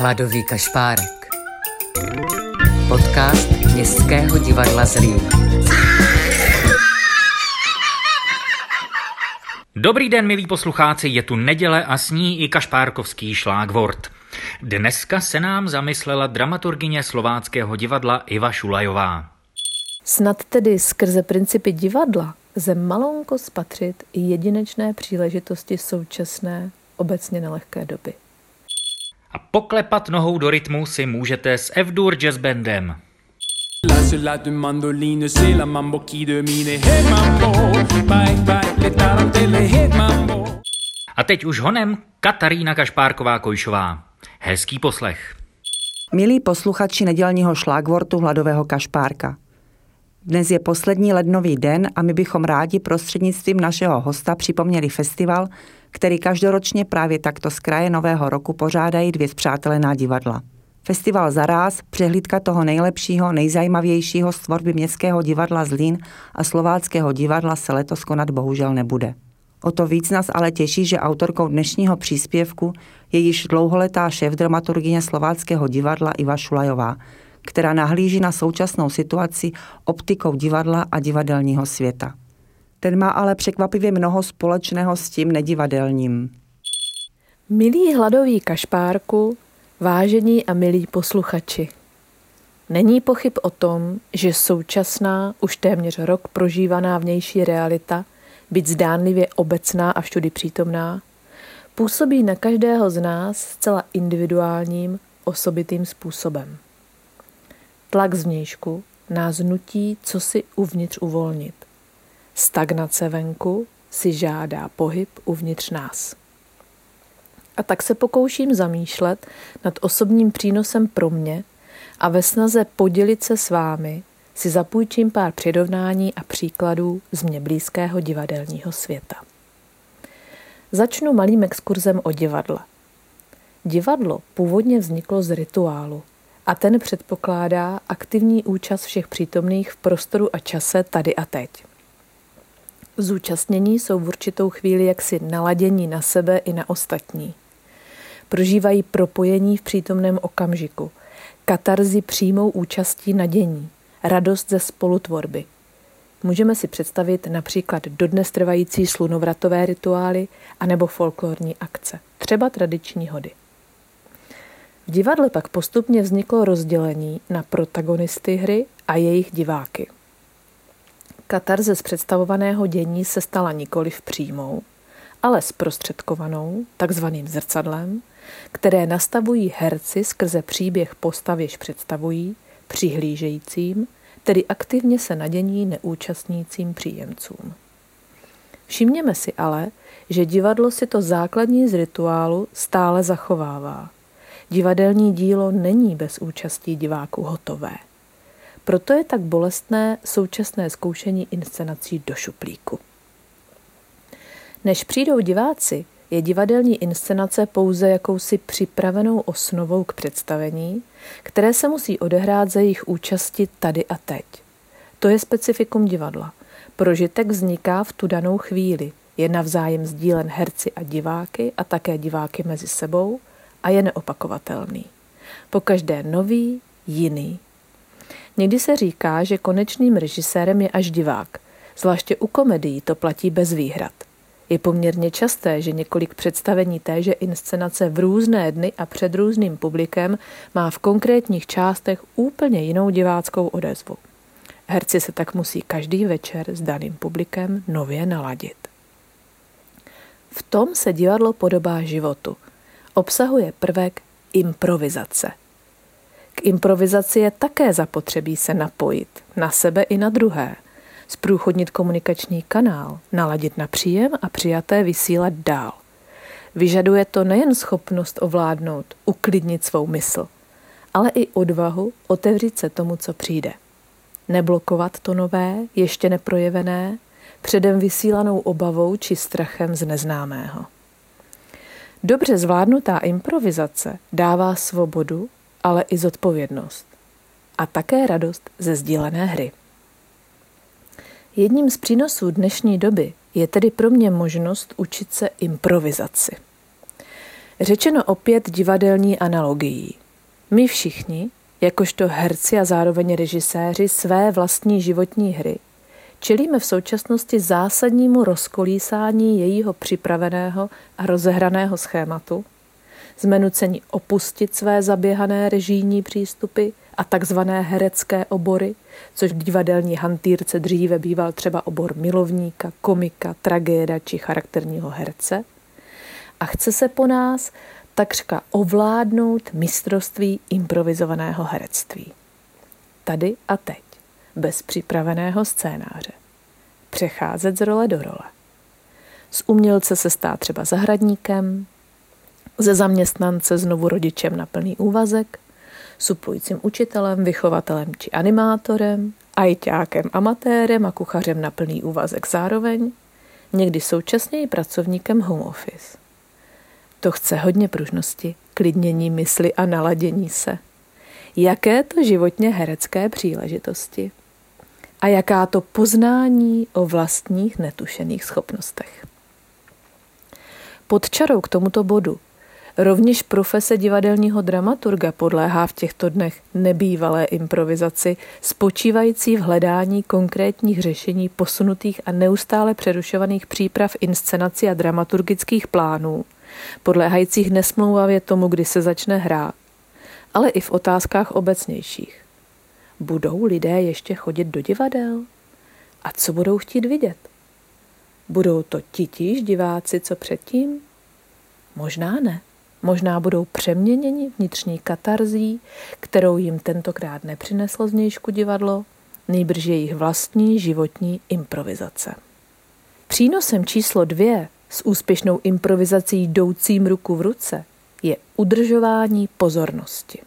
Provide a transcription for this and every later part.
Hladový kašpárek. Podcast Městského divadla Zlín. Dobrý den, milí poslucháci, je tu neděle a s ní i kašpárkovský šlágvort. Dneska se nám zamyslela dramaturgyně Slováckého divadla Iva Šulajová. Snad tedy skrze principy divadla lze malounko spatřit i jedinečné příležitosti současné, obecně nelehké doby. A poklepat nohou do rytmu si můžete s F-dur Jazz Bandem. A teď už honem Katarína Kašpárková-Kojšová. Hezký poslech. Milí posluchači nedělního šlágvortu Hladového kašpárka. Dnes je poslední lednový den a my bychom rádi prostřednictvím našeho hosta připomněli festival, který každoročně právě takto z kraje nového roku pořádají dvě spřátelená divadla. Festival Zaráz, přehlídka toho nejlepšího, nejzajímavějšího z tvorby Městského divadla Zlín a Slováckého divadla se letos konat bohužel nebude. O to víc nás ale těší, že autorkou dnešního příspěvku je již dlouholetá šéfdramaturgyně Slováckého divadla Iva Šulajová, která nahlíží na současnou situaci optikou divadla a divadelního světa. Ten má ale překvapivě mnoho společného s tím nedivadelním. Milí hladový kašpárku, vážení a milí posluchači. Není pochyb o tom, že současná, už téměř rok prožívaná vnější realita, byť zdánlivě obecná a všudy přítomná, působí na každého z nás zcela individuálním, osobitým způsobem. Tlak zvnějšku nás nutí cosi uvnitř uvolnit. Stagnace venku si žádá pohyb uvnitř nás. A tak se pokouším zamýšlet nad osobním přínosem pro mě a ve snaze podělit se s vámi si zapůjčím pár přirovnání a příkladů z mě blízkého divadelního světa. Začnu malým exkurzem o divadle. Divadlo původně vzniklo z rituálu a ten předpokládá aktivní účast všech přítomných v prostoru a čase tady a teď. Zúčastnění jsou v určitou chvíli jaksi naladění na sebe i na ostatní. Prožívají propojení v přítomném okamžiku, katarzi přímou účastí na dění, radost ze spolutvorby. Můžeme si představit například dodnes trvající slunovratové rituály anebo folklorní akce, třeba tradiční hody. V divadle pak postupně vzniklo rozdělení na protagonisty hry a jejich diváky. Katarze z představovaného dění se stala nikoliv přímou, ale zprostředkovanou, takzvaným zrcadlem, které nastavují herci skrze příběh postav, jež představují, přihlížejícím, tedy aktivně se na dění neúčastnícím příjemcům. Všimněme si ale, že divadlo si to základní z rituálu stále zachovává. Divadelní dílo není bez účastí diváků hotové. Proto je tak bolestné současné zkoušení inscenací do šuplíku. Než přijdou diváci, je divadelní inscenace pouze jakousi připravenou osnovou k představení, které se musí odehrát za jejich účasti tady a teď. To je specifikum divadla. Prožitek vzniká v tu danou chvíli, je navzájem sdílen herci a diváky a také diváky mezi sebou a je neopakovatelný. Pokaždé nový, jiný. Někdy se říká, že konečným režisérem je až divák. Zvláště u komedií to platí bez výhrad. Je poměrně časté, že několik představení téže inscenace v různé dny a před různým publikem má v konkrétních částech úplně jinou diváckou odezvu. Herci se tak musí každý večer s daným publikem nově naladit. V tom se divadlo podobá životu. Obsahuje prvek improvizace. K improvizaci je také zapotřebí se napojit na sebe i na druhé, zprůchodnit komunikační kanál, naladit na příjem a přijaté vysílat dál. Vyžaduje to nejen schopnost ovládnout, uklidnit svou mysl, ale i odvahu otevřít se tomu, co přijde. Neblokovat to nové, ještě neprojevené, předem vysílanou obavou či strachem z neznámého. Dobře zvládnutá improvizace dává svobodu, ale i zodpovědnost. A také radost ze sdílené hry. Jedním z přínosů dnešní doby je tedy pro mě možnost učit se improvizaci. Řečeno opět divadelní analogií. My všichni, jakožto herci a zároveň režiséři své vlastní životní hry, čelíme v současnosti zásadnímu rozkolísání jejího připraveného a rozehraného schématu, jsme nuceni opustit své zaběhané režijní přístupy a takzvané herecké obory, což v divadelní hantýrce dříve býval třeba obor milovníka, komika, tragéda či charakterního herce, a chce se po nás takřka ovládnout mistrovství improvizovaného herectví. Tady a teď, bez připraveného scénáře. Přecházet z role do role. Z umělce se stát třeba zahradníkem, ze zaměstnance znovu rodičem na plný úvazek, suplujícím učitelem, vychovatelem či animátorem, ajťákem amatérem a kuchařem na plný úvazek zároveň, někdy současně i pracovníkem home office. To chce hodně pružnosti, klidnění mysli a naladění se. Jaké to životně herecké příležitosti a jaká to poznání o vlastních netušených schopnostech. Pod čarou k tomuto bodu rovněž profese divadelního dramaturga podléhá v těchto dnech nebývalé improvizaci, spočívající v hledání konkrétních řešení posunutých a neustále přerušovaných příprav inscenací a dramaturgických plánů, podléhajících nesmlouvavě tomu, kdy se začne hrát, ale i v otázkách obecnějších. Budou lidé ještě chodit do divadel? A co budou chtít vidět? Budou to titíž diváci, co předtím? Možná ne. Možná budou přeměněni vnitřní katarzí, kterou jim tentokrát nepřineslo zvnějšku divadlo, nýbrž jejich vlastní životní improvizace. Přínosem číslo 2 s úspěšnou improvizací jdoucím ruku v ruce je udržování pozornosti.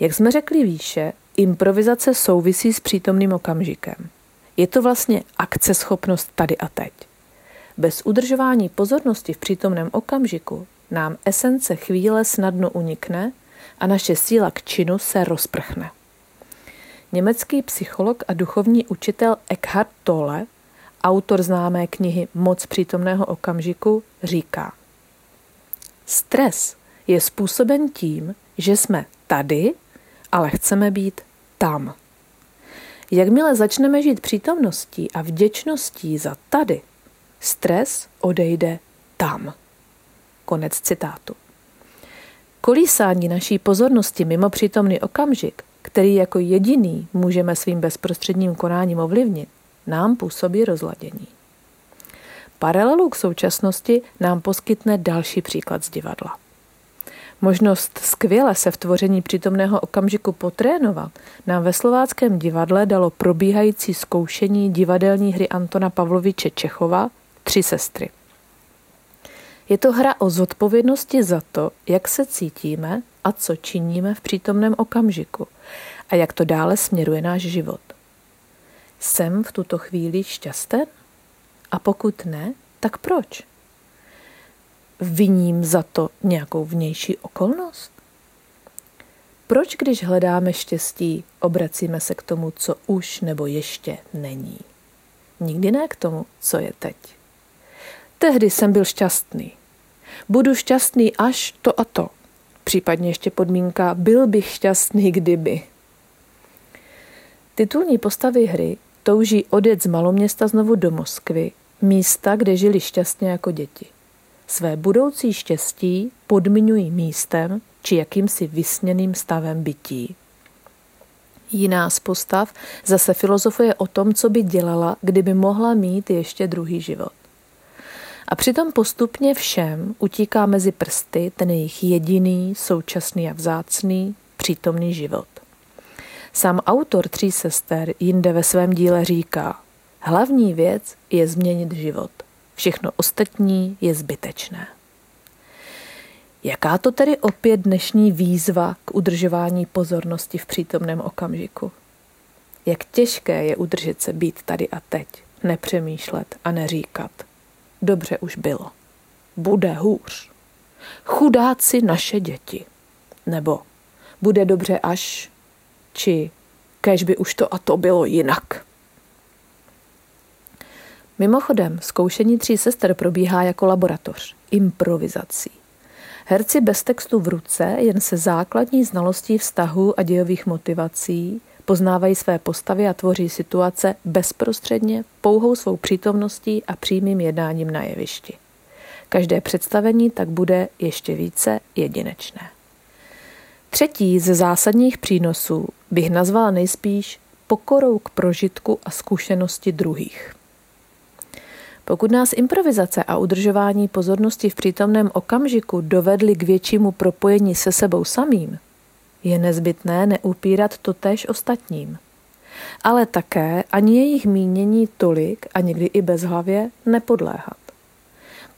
Jak jsme řekli výše, improvizace souvisí s přítomným okamžikem. Je to vlastně akceschopnost tady a teď. Bez udržování pozornosti v přítomném okamžiku nám esence chvíle snadno unikne a naše síla k činu se rozprchne. Německý psycholog a duchovní učitel Eckhart Tolle, autor známé knihy Moc přítomného okamžiku, říká: stres je způsoben tím, že jsme tady, ale chceme být tam. Jakmile začneme žít přítomností a vděčností za tady, stres odejde tam. Konec citátu. Kolísání naší pozornosti mimo přítomný okamžik, který jako jediný můžeme svým bezprostředním konáním ovlivnit, nám působí rozladění. Paralelu k současnosti nám poskytne další příklad z divadla. Možnost skvěle se v tvoření přítomného okamžiku potrénovat nám ve Slováckém divadle dalo probíhající zkoušení divadelní hry Antona Pavloviče Čechova Tři sestry. Je to hra o zodpovědnosti za to, jak se cítíme a co činíme v přítomném okamžiku a jak to dále směruje náš život. Jsem v tuto chvíli šťasten? A pokud ne, tak proč? Viním za to nějakou vnější okolnost? Proč, když hledáme štěstí, obracíme se k tomu, co už nebo ještě není? Nikdy ne k tomu, co je teď. Tehdy jsem byl šťastný. Budu šťastný až to a to. Případně ještě podmínka, byl bych šťastný kdyby. Titulní postavy hry touží odjet z maloměsta znovu do Moskvy, místa, kde žili šťastně jako děti. Své budoucí štěstí podmiňují místem či jakýmsi vysněným stavem bytí. Jiná z postav zase filozofuje o tom, co by dělala, kdyby mohla mít ještě druhý život. A přitom postupně všem utíká mezi prsty ten jejich jediný, současný a vzácný, přítomný život. Sám autor Tří sester jinde ve svém díle říká: hlavní věc je změnit život. Všechno ostatní je zbytečné. Jaká to tedy opět dnešní výzva k udržování pozornosti v přítomném okamžiku? Jak těžké je udržet se, být tady a teď, nepřemýšlet a neříkat: dobře už bylo, bude hůř, chudáci naše děti, nebo bude dobře až, či kéž by už to a to bylo jinak. Mimochodem, zkoušení Tří sester probíhá jako laboratoř, improvizací. Herci bez textu v ruce, jen se základní znalostí vztahu a dějových motivací, poznávají své postavy a tvoří situace bezprostředně, pouhou svou přítomností a přímým jednáním na jevišti. Každé představení tak bude ještě více jedinečné. Třetí ze zásadních přínosů bych nazvala nejspíš pokorou k prožitku a zkušenosti druhých. Pokud nás improvizace a udržování pozornosti v přítomném okamžiku dovedly k většímu propojení se sebou samým, je nezbytné neupírat totéž ostatním. Ale také ani jejich mínění tolik a někdy i bezhlavě nepodléhat.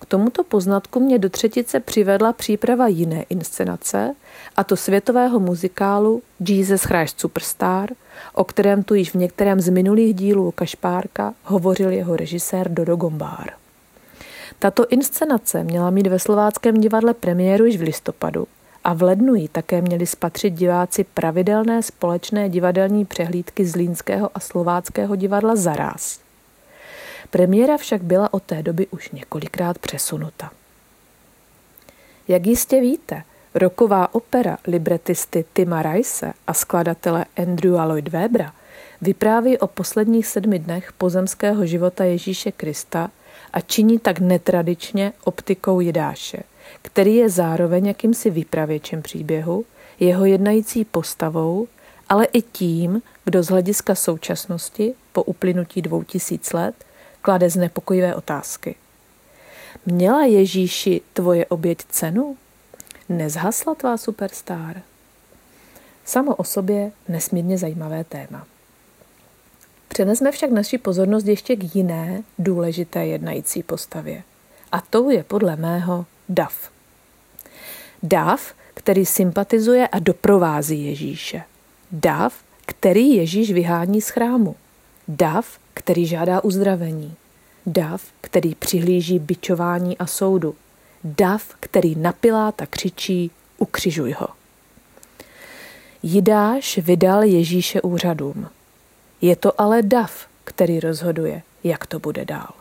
K tomuto poznatku mě do třetice přivedla příprava jiné inscenace, a to světového muzikálu Jesus Christ Superstar, o kterém tu již v některém z minulých dílů Kašpárka hovořil jeho režisér Dodo Gombár. Tato inscenace měla mít ve Slováckém divadle premiéru již v listopadu a v lednu ji také měli spatřit diváci pravidelné společné divadelní přehlídky Zlínského a Slováckého divadla Zaráz. Premiéra však byla od té doby už několikrát přesunuta. Jak jistě víte, rocková opera libretisty Tima Rice a skladatele Andrewa Lloyd Webbera vypráví o posledních 7 dnech pozemského života Ježíše Krista a činí tak netradičně optikou Jidáše, který je zároveň jakýmsi vypravěčem příběhu, jeho jednající postavou, ale i tím, kdo z hlediska současnosti po uplynutí 2000 let klade znepokojivé otázky. Měla Ježíši tvoje oběť cenu? Nezhasla tvá superstar? Samo o sobě nesmírně zajímavé téma. Přenesme však naši pozornost ještě k jiné důležité jednající postavě. A tou je podle mého dav. Dav, který sympatizuje a doprovází Ježíše. Dav, který Ježíš vyhání z chrámu. Dav, který žádá uzdravení. Dav, který přihlíží bičování a soudu. Dav, který na Piláta křičí, ukřižuj ho. Jidáš vydal Ježíše úřadům. Je to ale dav, který rozhoduje, jak to bude dál.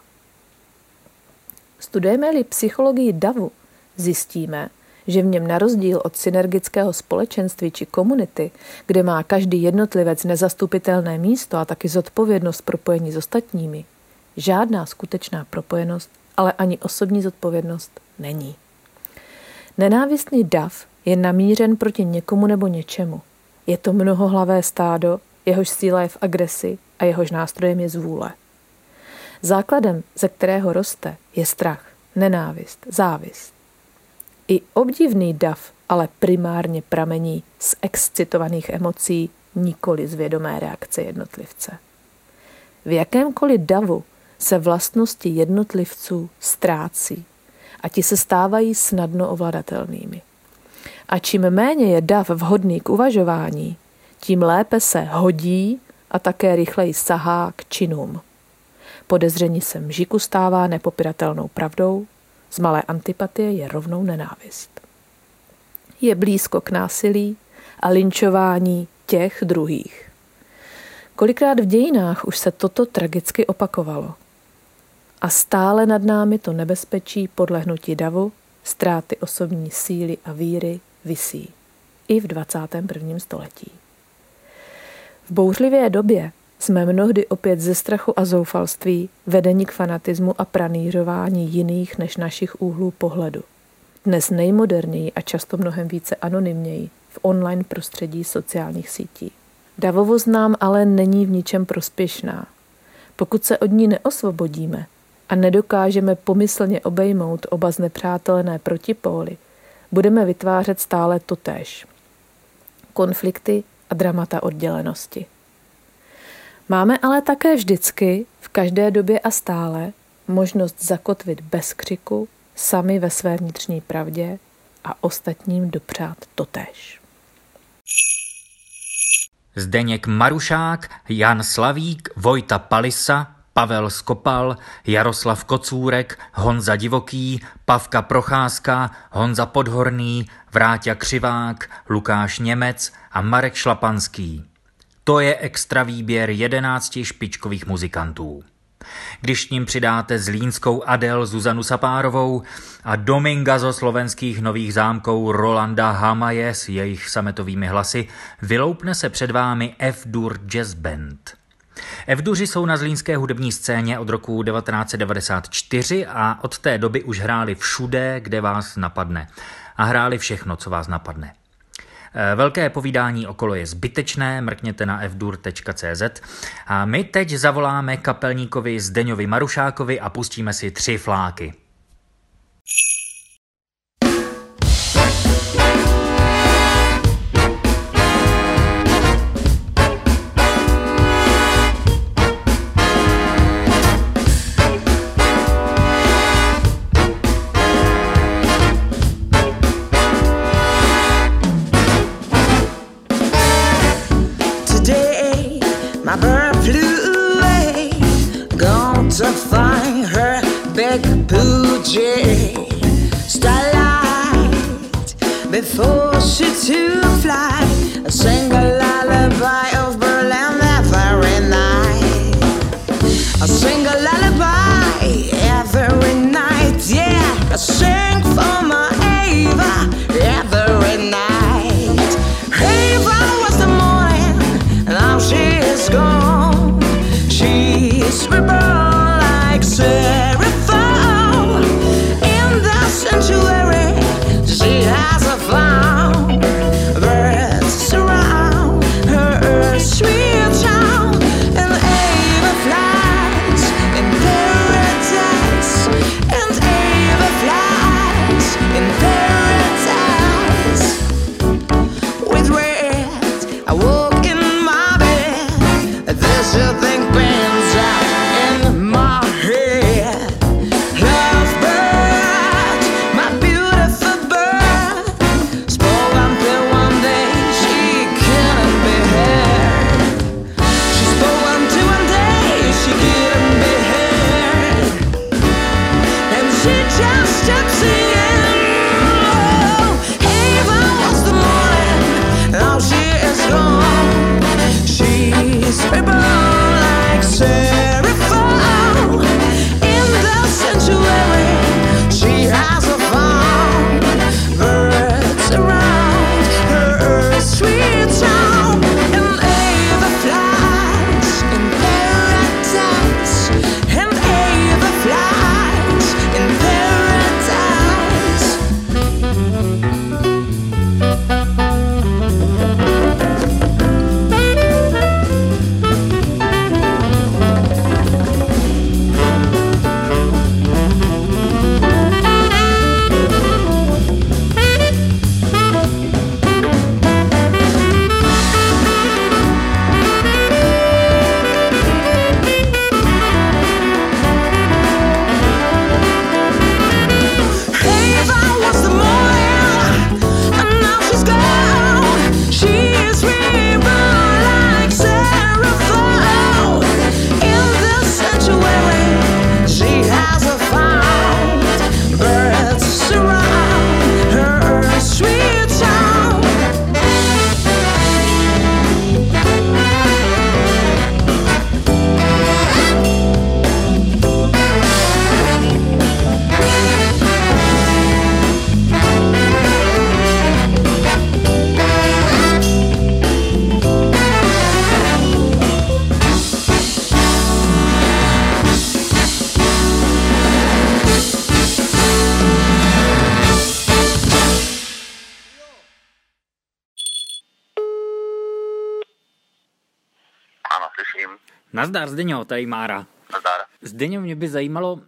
Studujeme-li psychologii davu, zjistíme, že v něm na rozdíl od synergického společenství či komunity, kde má každý jednotlivec nezastupitelné místo a taky zodpovědnost propojení s ostatními, žádná skutečná propojenost, ale ani osobní zodpovědnost není. Nenávistný dav je namířen proti někomu nebo něčemu. Je to mnohohlavé stádo, jehož síla je v agresi a jehož nástrojem je zvůle. Základem, ze kterého roste, je strach, nenávist, závist. I obdivný dav ale primárně pramení z excitovaných emocí, nikoli z vědomé reakce jednotlivce. V jakémkoliv davu se vlastnosti jednotlivců ztrácí a ti se stávají snadno ovladatelnými. A čím méně je dav vhodný k uvažování, tím lépe se hodí a také rychleji sahá k činům. Podezření se mžiku stává nepopiratelnou pravdou, z malé antipatie je rovnou nenávist. Je blízko k násilí a linčování těch druhých. Kolikrát v dějinách už se toto tragicky opakovalo. A stále nad námi to nebezpečí podlehnutí davu, ztráty osobní síly a víry visí. I v 21. století. V bouřlivé době jsme mnohdy opět ze strachu a zoufalství vedeni k fanatismu a pranířování jiných než našich úhlů pohledu. Dnes nejmoderněji a často mnohem více anonymněji v online prostředí sociálních sítí. Davovost nám ale není v ničem prospěšná. Pokud se od ní neosvobodíme a nedokážeme pomyslně obejmout oba znepřátelené protipóly, budeme vytvářet stále totéž. Konflikty a dramata oddělenosti. Máme ale také vždycky, v každé době a stále, možnost zakotvit bez křiku, sami ve své vnitřní pravdě a ostatním dopřát totéž. Zdeněk Marušák, Jan Slavík, Vojta Palisa, Pavel Skopal, Jaroslav Kocůrek, Honza Divoký, Pavka Procházka, Honza Podhorný, Vráťa Křivák, Lukáš Němec a Marek Šlapanský. To je extra výběr 11 špičkových muzikantů. Když ním přidáte zlínskou Adel Zuzanu Sapárovou a Dominga zo slovenských Nových Zámků Rolanda Hamaje s jejich sametovými hlasy, vyloupne se před vámi F-dur Jazz Band. F-duři jsou na zlínské hudební scéně od roku 1994 a od té doby už hráli všude, kde vás napadne. A hráli všechno, co vás napadne. Velké povídání okolo je zbytečné, mrkněte na fdur.cz a my teď zavoláme kapelníkovi Zdeňovi Marušákovi a pustíme si 3 fláky. Nazdar, Zdeňo, tady Mára. Nazdar. Zdeňo, mě by zajímalo,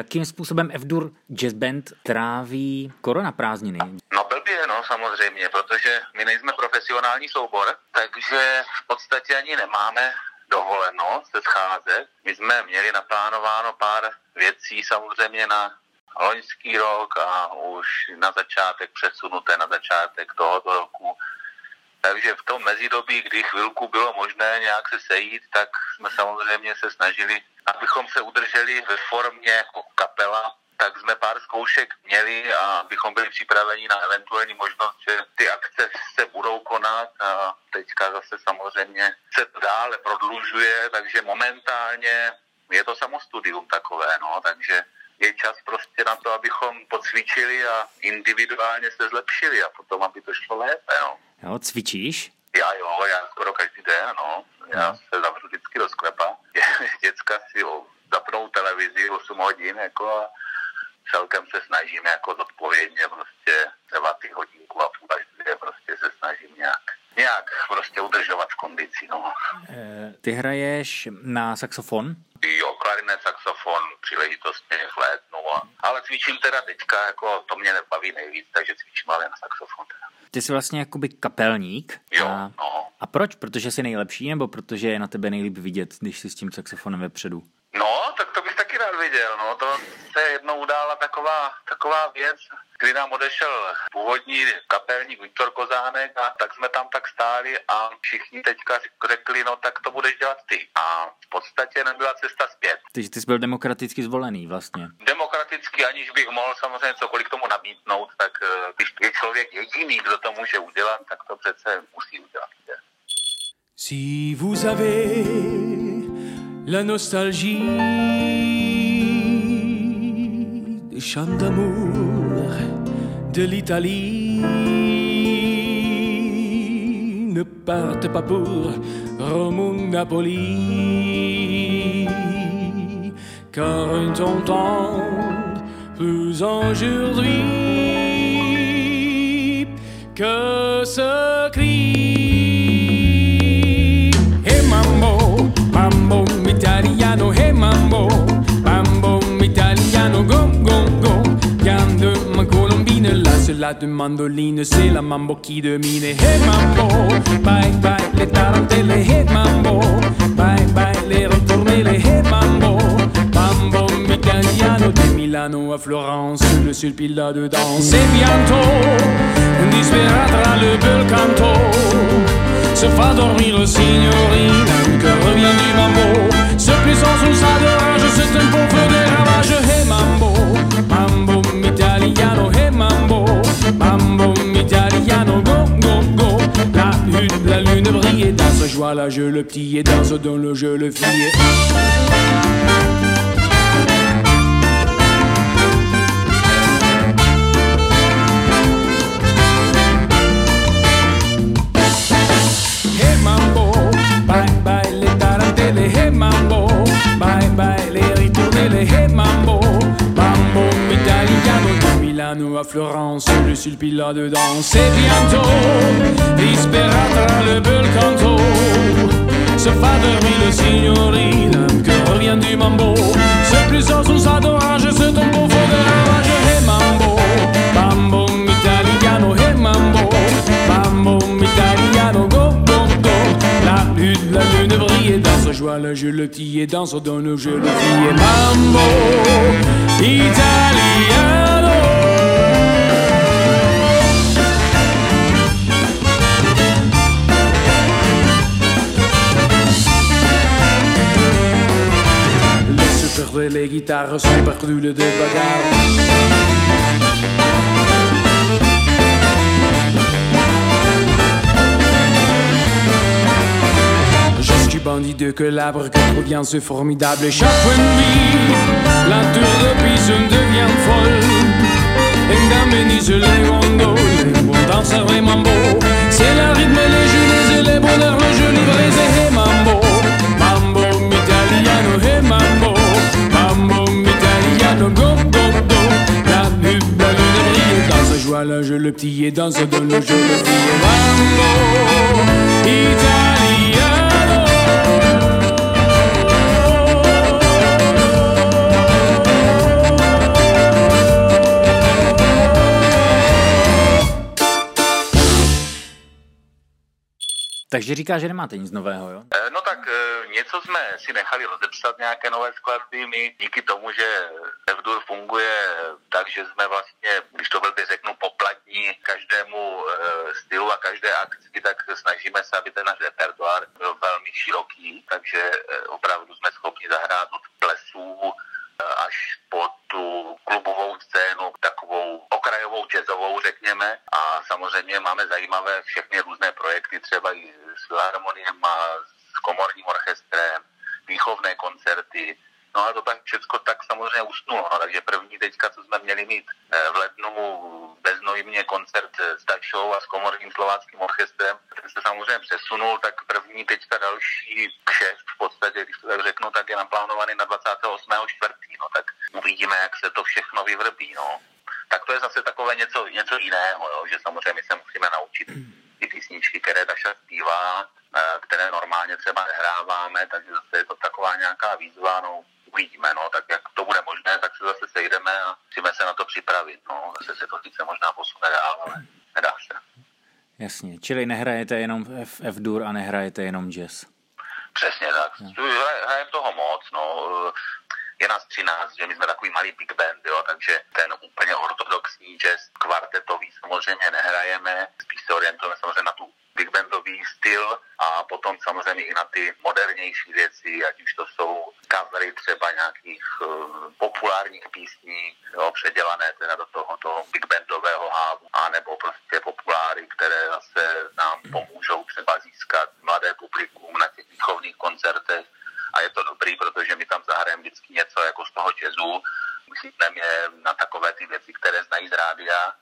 jakým způsobem F-dur Jazz Band tráví koronaprázdniny. No blbě, no samozřejmě, protože my nejsme profesionální soubor, takže v podstatě ani nemáme dovoleno se scházet. My jsme měli naplánováno pár věcí samozřejmě na loňský rok a už na začátek přesunuté, na začátek tohoto roku. Takže v tom mezidobí, kdy chvilku bylo možné nějak se sejít, tak jsme samozřejmě se snažili, abychom se udrželi ve formě jako kapela, tak jsme pár zkoušek měli a abychom byli připraveni na eventuální možnost, že ty akce se budou konat a teďka zase samozřejmě se dále prodlužuje, takže momentálně je to samostudium takové, no, takže je čas prostě na to, abychom pocvičili a individuálně se zlepšili a potom, aby to šlo lépe, no. Jo, cvičíš? Já skoro každý den, no. Já se zavřu vždycky do sklepa. Děcka si zapnou televizi 8 hodin, jako a celkem se snažím jako zodpovědně prostě třeba ty hodinku a půl až dvě prostě se snažím nějak prostě udržovat v kondici, no. Ty hraješ na saxofon? Jo, klarinet, saxofon, příležitostně v létnu, ale cvičím teda teďka, jako to mě nebaví nejvíc, takže cvičím ale na saxofon teda. Ty jsi vlastně jakoby kapelník. Jo, no. A proč? Protože jsi nejlepší, nebo protože je na tebe nejlíp vidět, když jsi s tím saxofonem vepředu? No, tak to bych taky rád viděl, no, to se jednou udála taková věc, kdy nám odešel původní kapelník Viktor Kozánek a tak jsme tam tak stáli a všichni teďka řekli, no tak to budeš dělat ty. A v podstatě nebyla cesta zpět. Takže ty jsi byl demokraticky zvolený vlastně. Demokraticky, aniž bych mohl samozřejmě cokoliv tomu nabídnout, tak když je člověk jediný, kdo to může udělat, tak to přece musí udělat. Si vous avez la nostalgie des chants d'amour de l'Italie, ne partez pas pour Rome ou Napoli, car on t'entend plus aujourd'hui que ce cri. Hey mambo, mambo italiano, hey mambo, mambo italiano, gom gom gom. Gamme de ma colombine, la cela de mandoline, c'est la mambo qui domine. Hey mambo, bye bye les tarantelles. Hey mambo, bye bye les retournelles. Hey mambo, mambo italiano de Milano à Florence, le sulpilla de danse. Et bientôt, disperatera le bel canto, se fera dormir le signorine, que revient du mambo, ce puissant sous sa de rage, c'est un bon feu de ravage. Hey mambo, mambo italiano, hey mambo, mambo italiano, go, go, go. La lune brille et danse, joie là je le plie et danse dans le jeu le fille. Hey mambo, bye bye les tarantelles, hey mambo, bye bye les ritournelles, hey mambo, mambo italiano de Milano à Florence, le sulpilla de danse. Et bientôt, disperata le bel canto, se fa dormir le signorine, que revient du mambo, ce plus sans sous adorage, ce tombeau faux de ravage. Hey mambo, mambo italiano, hey mambo, mambo italiano, go, go, go. La lune brille et danse, joie le jeu le petit et danse, donne au jeu le fille. Et mambo italiano. Laisse perler les guitares sans perculer de bagarre. Je suis bandit de calabre que provient ce formidable chapeau de vie. La tour de Pise devient folle, et d'amenise les gondoles, on danse vraiment beau, c'est la rythme, les jeunes et les bonheurs, le jeu livré, c'est hey mambo, mambo italiano, hey mambo, mambo italiano, go, go, go. La lune brille, danse, joie, le jeu, le petit et danse, donne le jeu, le petit et mambo, italiano. Takže říká, že nemáte nic nového, jo? No tak něco jsme si nechali rozepsat, nějaké nové skladby. My díky tomu, že F-dur funguje tak, že jsme vlastně, když to velmi řeknu, poplatní každému stylu a každé akci, tak snažíme se, aby ten náš repertoár byl velmi široký, takže opravdu jsme schopni zahrát od plesů až po tu klubovou scénu, takovou okrajovou jazzovou, řekněme. A samozřejmě máme zajímavé všechny různé projekty, třeba i s filharmoniem a s komorním orchestrem, výchovné koncerty, No a to tak všechno tak samozřejmě usnulo, no, takže první teďka, co jsme měli mít v lednu beznojmě koncert s Dačou a s komorním slováckým orchestrem, ten se samozřejmě přesunul, tak první teďka další kšeft v podstatě, když to tak řeknu, tak je naplánovaný na 28.4., no tak uvidíme, jak se to všechno vyvrbí, no. Tak to je zase takové něco jiného, jo, že samozřejmě se musíme naučit ty písničky, které Daša zpívá, které normálně třeba nehráváme, takže zase je to taková nějaká výzva, no, uvidíme, no, tak jak to bude možné, tak se zase sejdeme a musíme se na to připravit, no, zase se to sice možná posune dál, ale nedá se. Jasně, čili nehrajete jenom F-dur a nehrajete jenom jazz. Přesně tak, hrajem toho moc, no, je nás 13, že my jsme takový malý big band, jo, takže ten úplně ortodoxní jazz kvartetový samozřejmě nehrajeme, spíš se orientujeme samozřejmě na tu big bandový styl a potom samozřejmě i na ty modernější věci, ať už to jsou covery třeba nějakých populárních písní, jo, předělané teda do tohoto big bandového hávu, anebo prostě populáry, které zase nám pomůžou třeba získat mladé publikum na těch výchovných koncertech. A je to dobrý, protože my tam zahrajeme vždycky něco jako z toho jazzu. Myslíme je na takové ty věci, které znají z rádia.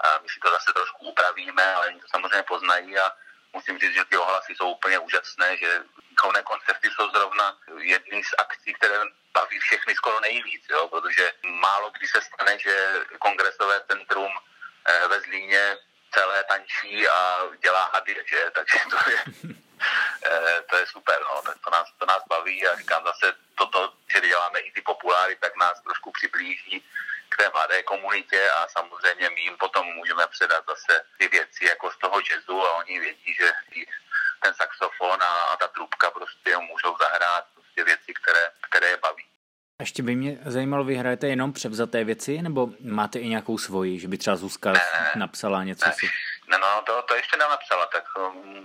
A my si to zase trošku upravíme, ale oni to samozřejmě poznají a musím říct, že ty ohlasy jsou úplně úžasné, že výchovné koncerty jsou zrovna jedny z akcí, které baví všechny skoro nejvíc, jo? Protože málo kdy se stane, že kongresové centrum ve Zlíně celé tančí a dělá hadě, že? Takže to je super, no. Tak to nás baví a říkám zase toto, že děláme i ty populáry, tak nás trošku přiblíží k té mladé komunitě a samozřejmě my jim potom můžeme předat zase ty věci jako z toho jazzu a oni vědí, že ten saxofon a ta trubka prostě můžou zahrát prostě věci, které je baví. A ještě by mě zajímalo, vy hrajete jenom převzaté věci, nebo máte i nějakou svoji, že by třeba Zuzka napsala něco ne, si? No, to ještě nenapsala, tak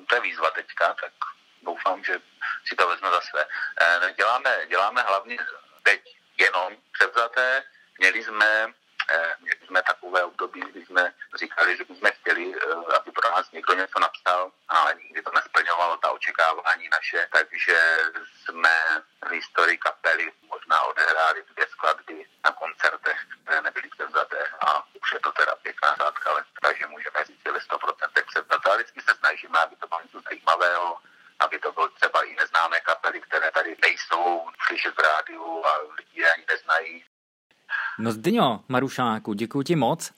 to je výzva teďka, tak doufám, že si to vezme za své. Děláme hlavně teď jenom převzaté. Měli jsme takové období, kdy jsme říkali, že bychom chtěli, aby pro nás někdo něco napsal, ale nikdy to nesplňovalo ta očekávání naše, takže jsme v historii kapely možná odehráli dvě skladby na koncertech, které nebyly převzaté a už je to teda pěkná řádka, ale takže můžeme říct, že ve 100% převzaté, ale vždycky se snažíme, aby to bylo něco zajímavého, aby to bylo třeba i neznámé kapely, které tady nejsou slyšet v rádiu a lidi ani neznají. No Zdeňo Marušáku, děkuji ti moc.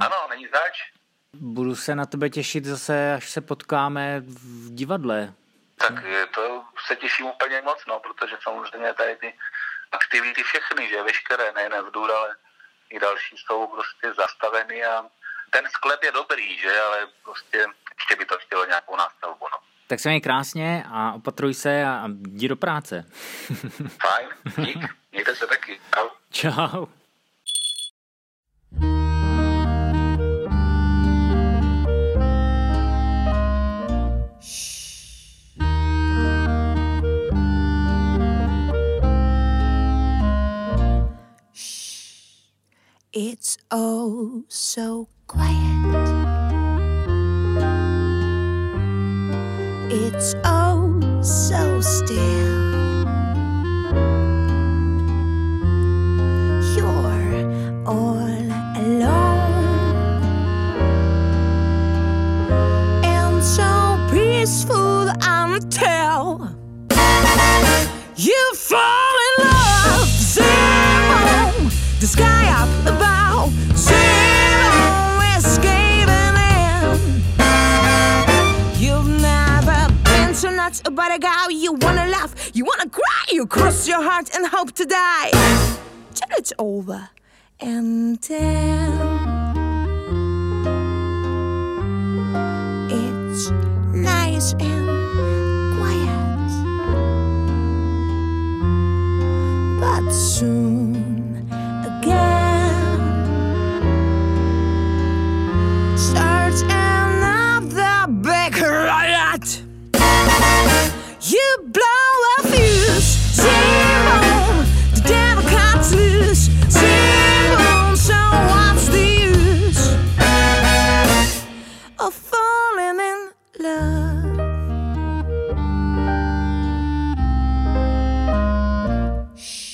Ano, není zač. Budu se na tebe těšit zase, až se potkáme v divadle. Tak to se těším úplně moc, no, protože samozřejmě tady ty aktivity všechny, že veškeré, nejen F-dur, ale i další jsou prostě zastaveny a ten sklep je dobrý, že, ale prostě ještě by to chtělo nějakou nástavbu, no. Tak se měj krásně a opatruj se a jdi do práce. Fajn, dík, mějte se taky. Ahoj. Čau. It's oh so quiet. It's oh so still. Peaceful until you fall in love. Zero, the sky up above. Zero is giving in. You've never been so nuts about a guy. You wanna laugh, you wanna cry, you cross your heart and hope to die till it's over and then it's nice and quiet, but soon again starts another big riot. You blow a fuse, zero, the devil cuts loose, zero, so what's the use of falling in love? Shh.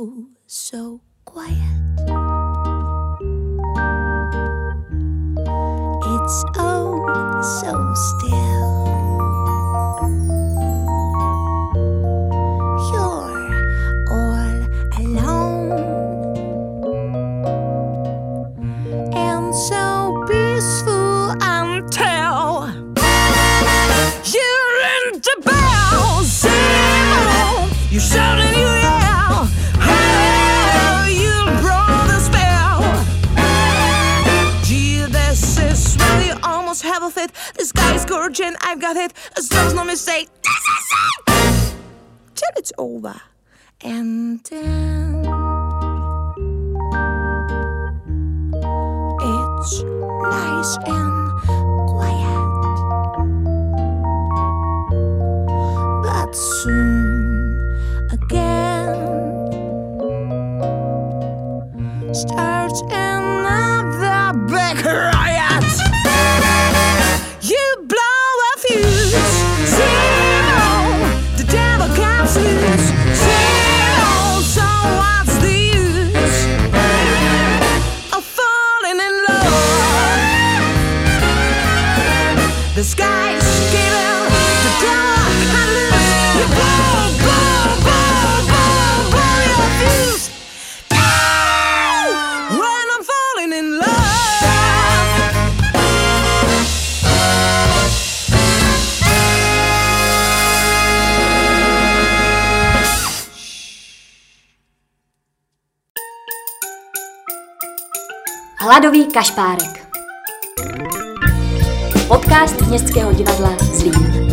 oh so quiet. It's oh so still. You're all alone and so peaceful until you're in the bell zero. You shout and you yell. Have a fit. This guy is gorgeous. I've got it. There's no mistake. This is it. Till it's over, and then it's nice and quiet, but soon again starts another big riot. You blow a fuse, zero. The devil comes loose, zero. So what's the use of falling in love? The sky's giving, the devil and loose. You blow, blow, blow, blow, blow your fuse. When I'm falling in love. Hladový kašpárek. Podcast Městského divadla Zlín.